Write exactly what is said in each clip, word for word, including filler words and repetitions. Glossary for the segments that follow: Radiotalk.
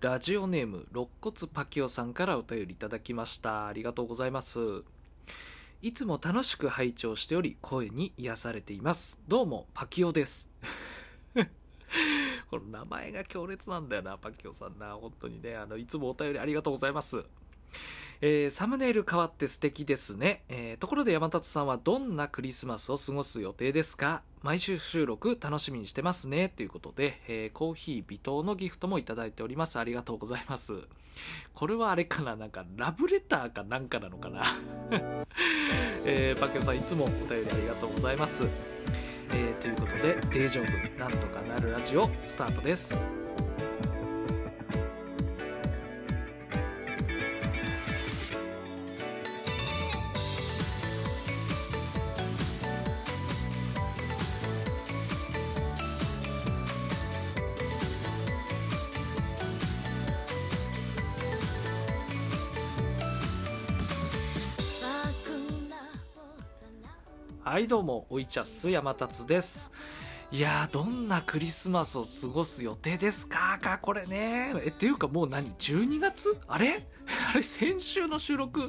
ラジオネーム肋骨パキオさんからお便りいただきました。ありがとうございます。いつも楽しく拝聴しており、声に癒されています。どうもパキオですこの名前が強烈なんだよな、パキオさんな。本当にね、あのいつもお便りありがとうございます。えー、サムネイル変わって素敵ですね。えー、ところで山里さんはどんなクリスマスを過ごす予定ですか？毎週収録楽しみにしてますね、ということで、えー、コーヒー微糖のギフトもいただいております。ありがとうございます。これはあれかな、なんかラブレターかなんかなのかな、えー、パキオさんいつもお便りありがとうございます。えー、ということで「デージョーブなんとかなるラジオ」スタートです。はい、どうもおいちゃっす、山達です。いやー、どんなクリスマスを過ごす予定ですかかこれねえっていうか、もう何じゅうにがつ、あれあれ先週の収録っ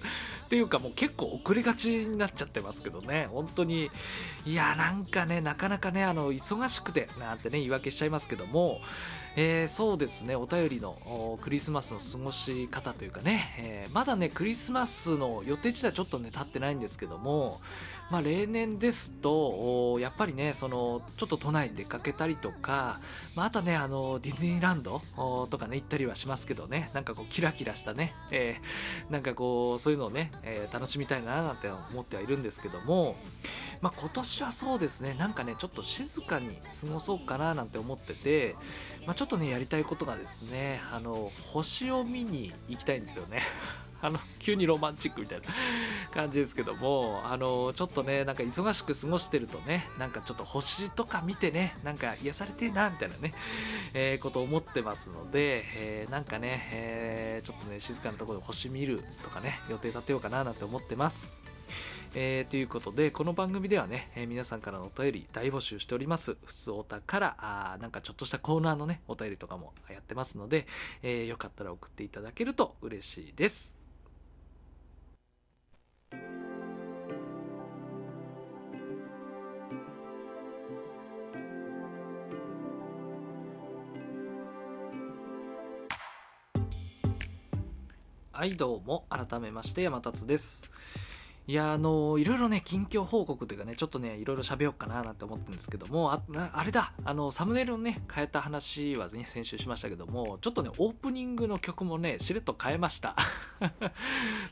ていうか、もう結構遅れがちになっちゃってますけどね、本当に。いやー、なんかね、なかなかね、あの忙しくてなんてね言い訳しちゃいますけども、えー、そうですね、お便りのクリスマスの過ごし方というかね、えー、まだねクリスマスの予定自体ちょっとね立ってないんですけども、まあ、例年ですとやっぱりね、そのちょっと都内に出かけたりとか、まあ、あとね、あのディズニーランドとかね行ったりはしますけどね、なんかこうキラキラしたね、えー、なんかこうそういうのをね、えー、楽しみたいななんて思ってはいるんですけども、まあ、今年はそうですね、なんかねちょっと静かに過ごそうかななんて思ってて、まあ、ちょっとねやりたいことがですね、あの星を見に行きたいんですよねあの急にロマンチックみたいな感じですけども、あのちょっとねなんか忙しく過ごしてるとね、なんかちょっと星とか見てね、なんか癒されてえなみたいなね、えー、ことを思ってますので、えー、なんかね、えー、ちょっとね静かなところで星見るとかね予定立てようかななんて思ってます。えー、ということでこの番組ではね、えー、皆さんからのお便り大募集しております。ふつおたからあなんかちょっとしたコーナーのねお便りとかもやってますので、えー、よかったら送っていただけると嬉しいです。はい、どうも改めまして山達です。いや、あのー、いろいろね近況報告というかね、ちょっとねいろいろ喋ようかななんて思ってるんですけども、 あ, あれだあのサムネイルをね変えた話はね先週しましたけども、ちょっとねオープニングの曲もねしれっと変えました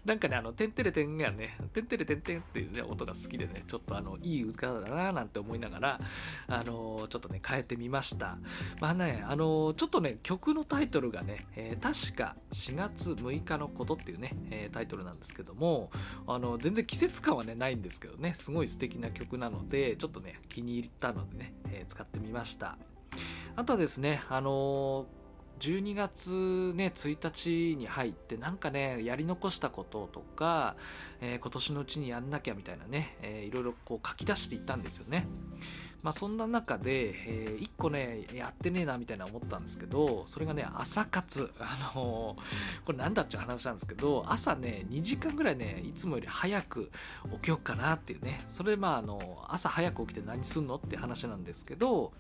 なんかね、あのてんてれてんがねてんてれてんてんっていう、ね、音が好きでね、ちょっとあのいい歌だななんて思いながら、あのー、ちょっとね変えてみました。まあね、あのー、ちょっとね曲のタイトルがね、えー、確かしがつむいかのことっていうね、えー、タイトルなんですけども、あの全然季節感はねないんですけどね、すごい素敵な曲なのでちょっとね気に入ったのでね、えー、使ってみました。あとはですね、あのーじゅうにがつ、ね、ついたちに入ってなんかねやり残したこととか、えー、今年のうちにやんなきゃみたいなね、えー、いろいろこう書き出していったんですよね。まあ、そんな中で、えー、いっこねやってねえなみたいな思ったんですけど、それがね朝活、あのー、これなんだっちゅう話なんですけど、朝ねにじかんぐらいねいつもより早く起きようかなっていうね、それでまあ、あのー、朝早く起きて何すんのって話なんですけど、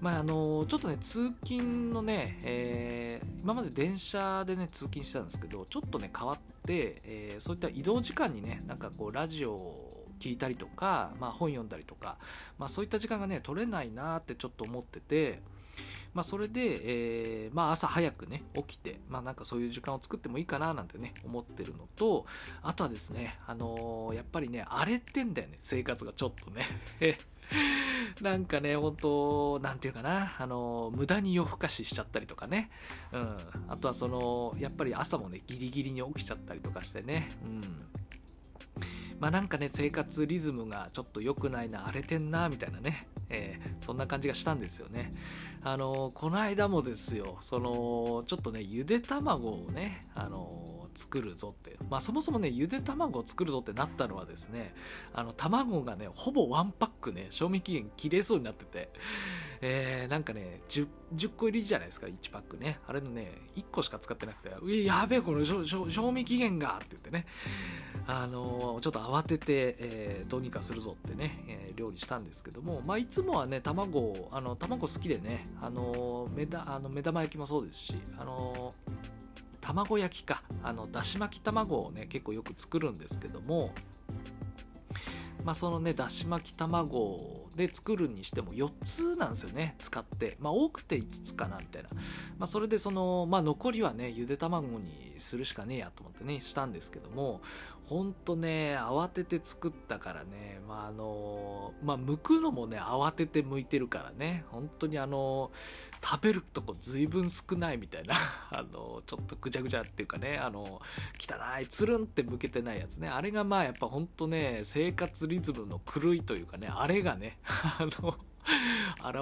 まああのちょっとね通勤のね、えー、今まで電車でね通勤してたんですけど、ちょっとね変わって、えー、そういった移動時間にねなんかこうラジオを聞いたりとか、まあ、本読んだりとか、まあ、そういった時間がね取れないなってちょっと思ってて、まあ、それで、えーまあ、朝早くね起きて、まあ、なんかそういう時間を作ってもいいかななんてね思ってるのと、あとはですね、あのー、やっぱりね荒れてんだよね生活がちょっとねなんかね本当なんていうかな、あの無駄に夜更かししちゃったりとかね、うん、あとはそのやっぱり朝もねギリギリに起きちゃったりとかしてね、うん、まあなんかね生活リズムがちょっと良くないな、荒れてんなみたいなね、えー、そんな感じがしたんですよね。あのこの間もですよ、そのちょっとねゆで卵をねあの作るぞって、まあ、そもそもねゆで卵を作るぞってなったのはですね、あの卵がねほぼワンパックね賞味期限切れそうになってて、えー、なんかね 10, じゅっこ入りじゃないですか、いちパックね。あれのね、いっこしか使ってなくて、うえ、やべえ、これ、賞味期限がって言ってね、あのー、ちょっと慌てて、えー、どうにかするぞってね、えー、料理したんですけども、まあ、いつもはね、卵、あの、卵好きでね、あのー、目だ、あの、目玉焼きもそうですし、あのー、卵焼きか、あの、だし巻き卵をね、結構よく作るんですけども、まあ、そのね、だし巻き卵を、で作るにしてもよっつなんですよね、使って、まあ、多くていつつかなみたいな、まあ、それでその、まあ、残りはねゆで卵にするしかねえやと思ってねしたんですけども、ほんとね慌てて作ったからね、まああのまあ剥くのもね慌てて剥いてるからね、本当にあの食べるとこ随分少ないみたいなあのちょっとぐちゃぐちゃっていうかね、あの汚いつるんって剥けてないやつね、あれがまあやっぱほんとね生活リズムの狂いというかね、あれがねあの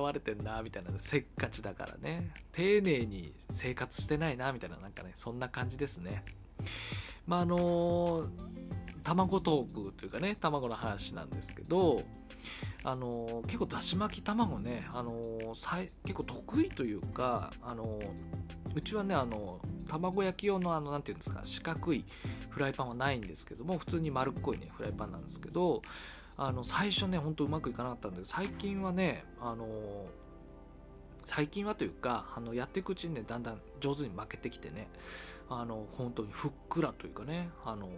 現れてんなみたいな、せっかちだからね、丁寧に生活してないなみたいな、なんかねそんな感じですね。まああの卵トークというかね、卵の話なんですけど、あの結構だし巻き卵ね、あのさい結構得意というか、あのうちはねあの卵焼き用のあのなんていうんですか、四角いフライパンはないんですけども、普通に丸っこいねフライパンなんですけど、あの最初ねほんとうまくいかなかったんだけど、最近はねあの最近はというか、あのやっていくうちにねだんだん上手に巻けてきてね、あの本当にふっくらというかね、あの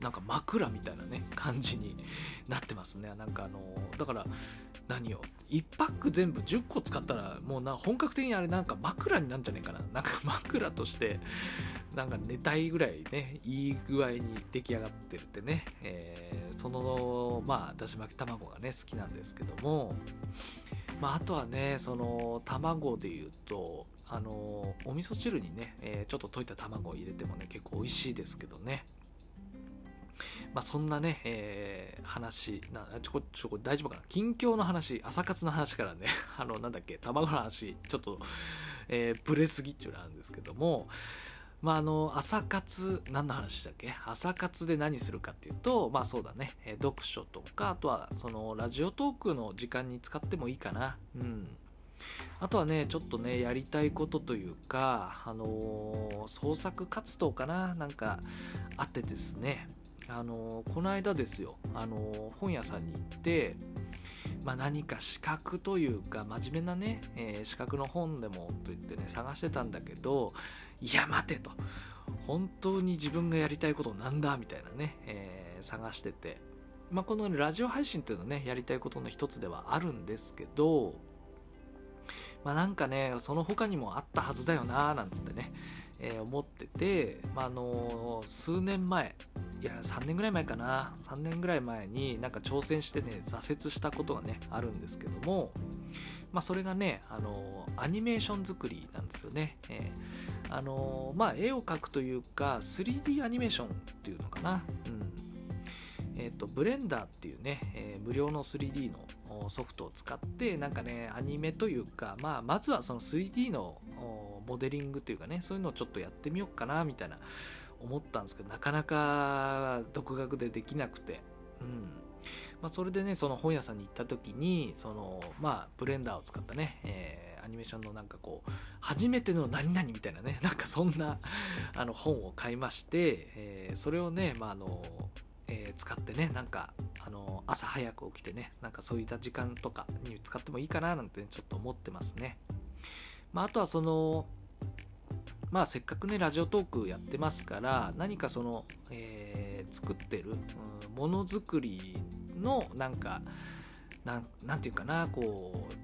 なんか枕みたいなね感じになってますね。なんかあのだから何よいちパック全部じゅっこ使ったらもうな本格的にあれなんか枕になるんじゃねえかな、なんか枕としてなんか寝たいぐらいねいい具合に出来上がってるってね、えー、そのまあだし巻き卵がね好きなんですけども、まあ、あとはねその卵でいうとあのお味噌汁にね、えー、ちょっと溶いた卵を入れてもね結構美味しいですけどね。まあ、そんなね、えー、話なちょこちょこ大丈夫かな、近況の話、朝活の話からねあのなんだっけ卵の話ちょっと、えー、ブレすぎっちゅうなんですけども、まああの朝活何の話だっけ、朝活で何するかっていうと、まあそうだね、えー、読書とか、あとはそのラジオトークの時間に使ってもいいかな、うん。あとはねちょっとねやりたいことというか、あのー、創作活動かな、なんかあってですね、あのー、この間ですよ、あのー、本屋さんに行って、まあ、何か資格というか真面目なね、えー、資格の本でもと言ってね探してたんだけど、いや待てと、本当に自分がやりたいことなんだみたいなね、えー、探してて、まあ、この、ね、ラジオ配信というのねやりたいことの一つではあるんですけど、まあ、なんかねその他にもあったはずだよななんつってね、えー、思ってて、まああのー、数年前いやさんねんぐらい前かなさんねんぐらい前になんか挑戦してね挫折したことがねあるんですけども、まあ、それがね、あのー、アニメーション作りなんですよね、えーあのーまあ、絵を描くというか スリーディー アニメーションっていうのかな、うんえー、とブレンダーっていうね、えー、無料の スリーディー のソフトを使ってなんかねアニメというか、まあ、まずはその スリーディー のモデリングというかねそういうのをちょっとやってみようかなみたいな思ったんですけど、なかなか独学でできなくて、うんまあ、それでねその本屋さんに行った時にそのまあブレンダーを使ったね、えー、アニメーションのなんかこう初めての何々みたいなねなんかそんなあの本を買いまして、えー、それをねまああのえー、使ってねなんかあの朝早く起きてねなんかそういった時間とかに使ってもいいかななんて、ね、ちょっと思ってますね。まあ、あとはそのまあせっかくねラジオトークやってますから、何かその、えー、作ってるものづくりのなんかな ん, なんていうかなこう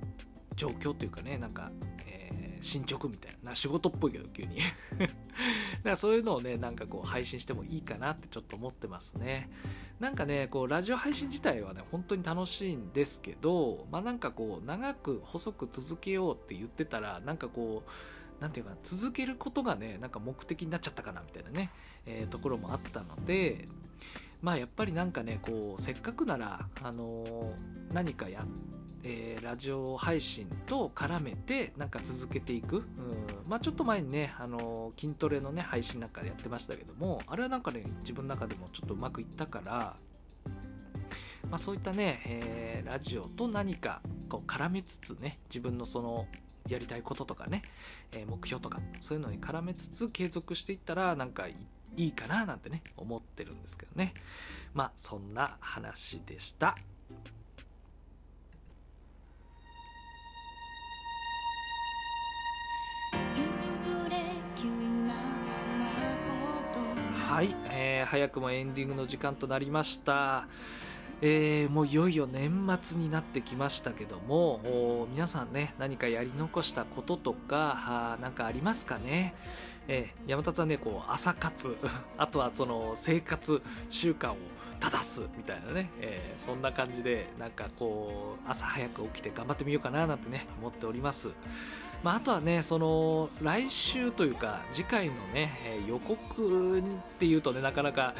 状況というかねなんか、えー、進捗みたいな仕事っぽいけど急にだからそういうのをねなんかこう配信してもいいかなってちょっと思ってますね。なんかねこうラジオ配信自体はね本当に楽しいんですけど、まあなんかこう長く細く続けようって言ってたらなんかこうなんていうか続けることがねなんか目的になっちゃったかなみたいなね、えー、ところもあったので、まあやっぱりなんかねこうせっかくならあのー、何かやってえー、ラジオ配信と絡めてなんか続けていく、うんまあ、ちょっと前にね、あのー、筋トレの、ね、配信なんかでやってましたけども、あれはなんかね自分の中でもちょっとうまくいったから、まあ、そういったね、えー、ラジオと何かこう絡めつつね自分のそのやりたいこととかね、えー、目標とかそういうのに絡めつつ継続していったらなんかいいかななんてね思ってるんですけどね。まあそんな話でした。はい、えー、早くもエンディングの時間となりました。えー、もういよいよ年末になってきましたけども、皆さんね何かやり残したこととかなんかありますかね。えー、山田さんねこう朝活あとはその生活習慣を正すみたいなね、えー、そんな感じでなんかこう朝早く起きて頑張ってみようかななんてね思っております。まあ、あとはねその来週というか次回のね、えー、予告っていうとねなかなか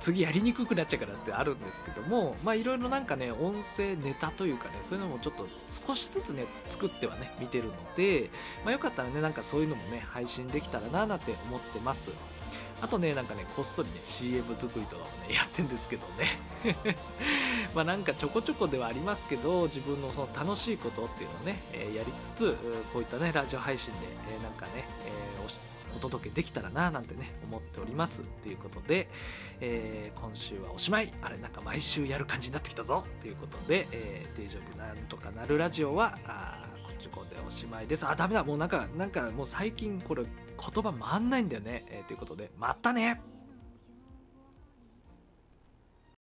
次やりにくくなっちゃうからってあるんですけども、まあいろいろなんかね音声ネタというかねそういうのもちょっと少しずつね作ってはね見てるので、まあよかったらねなんかそういうのもね配信できたらなーなんて思ってます。あとねなんかねこっそりね シーエム 作りとかもねやってんですけどねまあなんかちょこちょこではありますけど自分のその楽しいことっていうのをね、えー、やりつつこういったねラジオ配信で、えー、なんかね、えー、おしお届けできたらななんてね思っておりますということで、えー、今週はおしまい。あれなんか毎週やる感じになってきたぞということで、えー、デイジョブなんとかなるラジオはあこっちこでおしまいです。あダメだもうなんかなんかもう最近これ言葉回んないんだよね、えー、ということでまたね。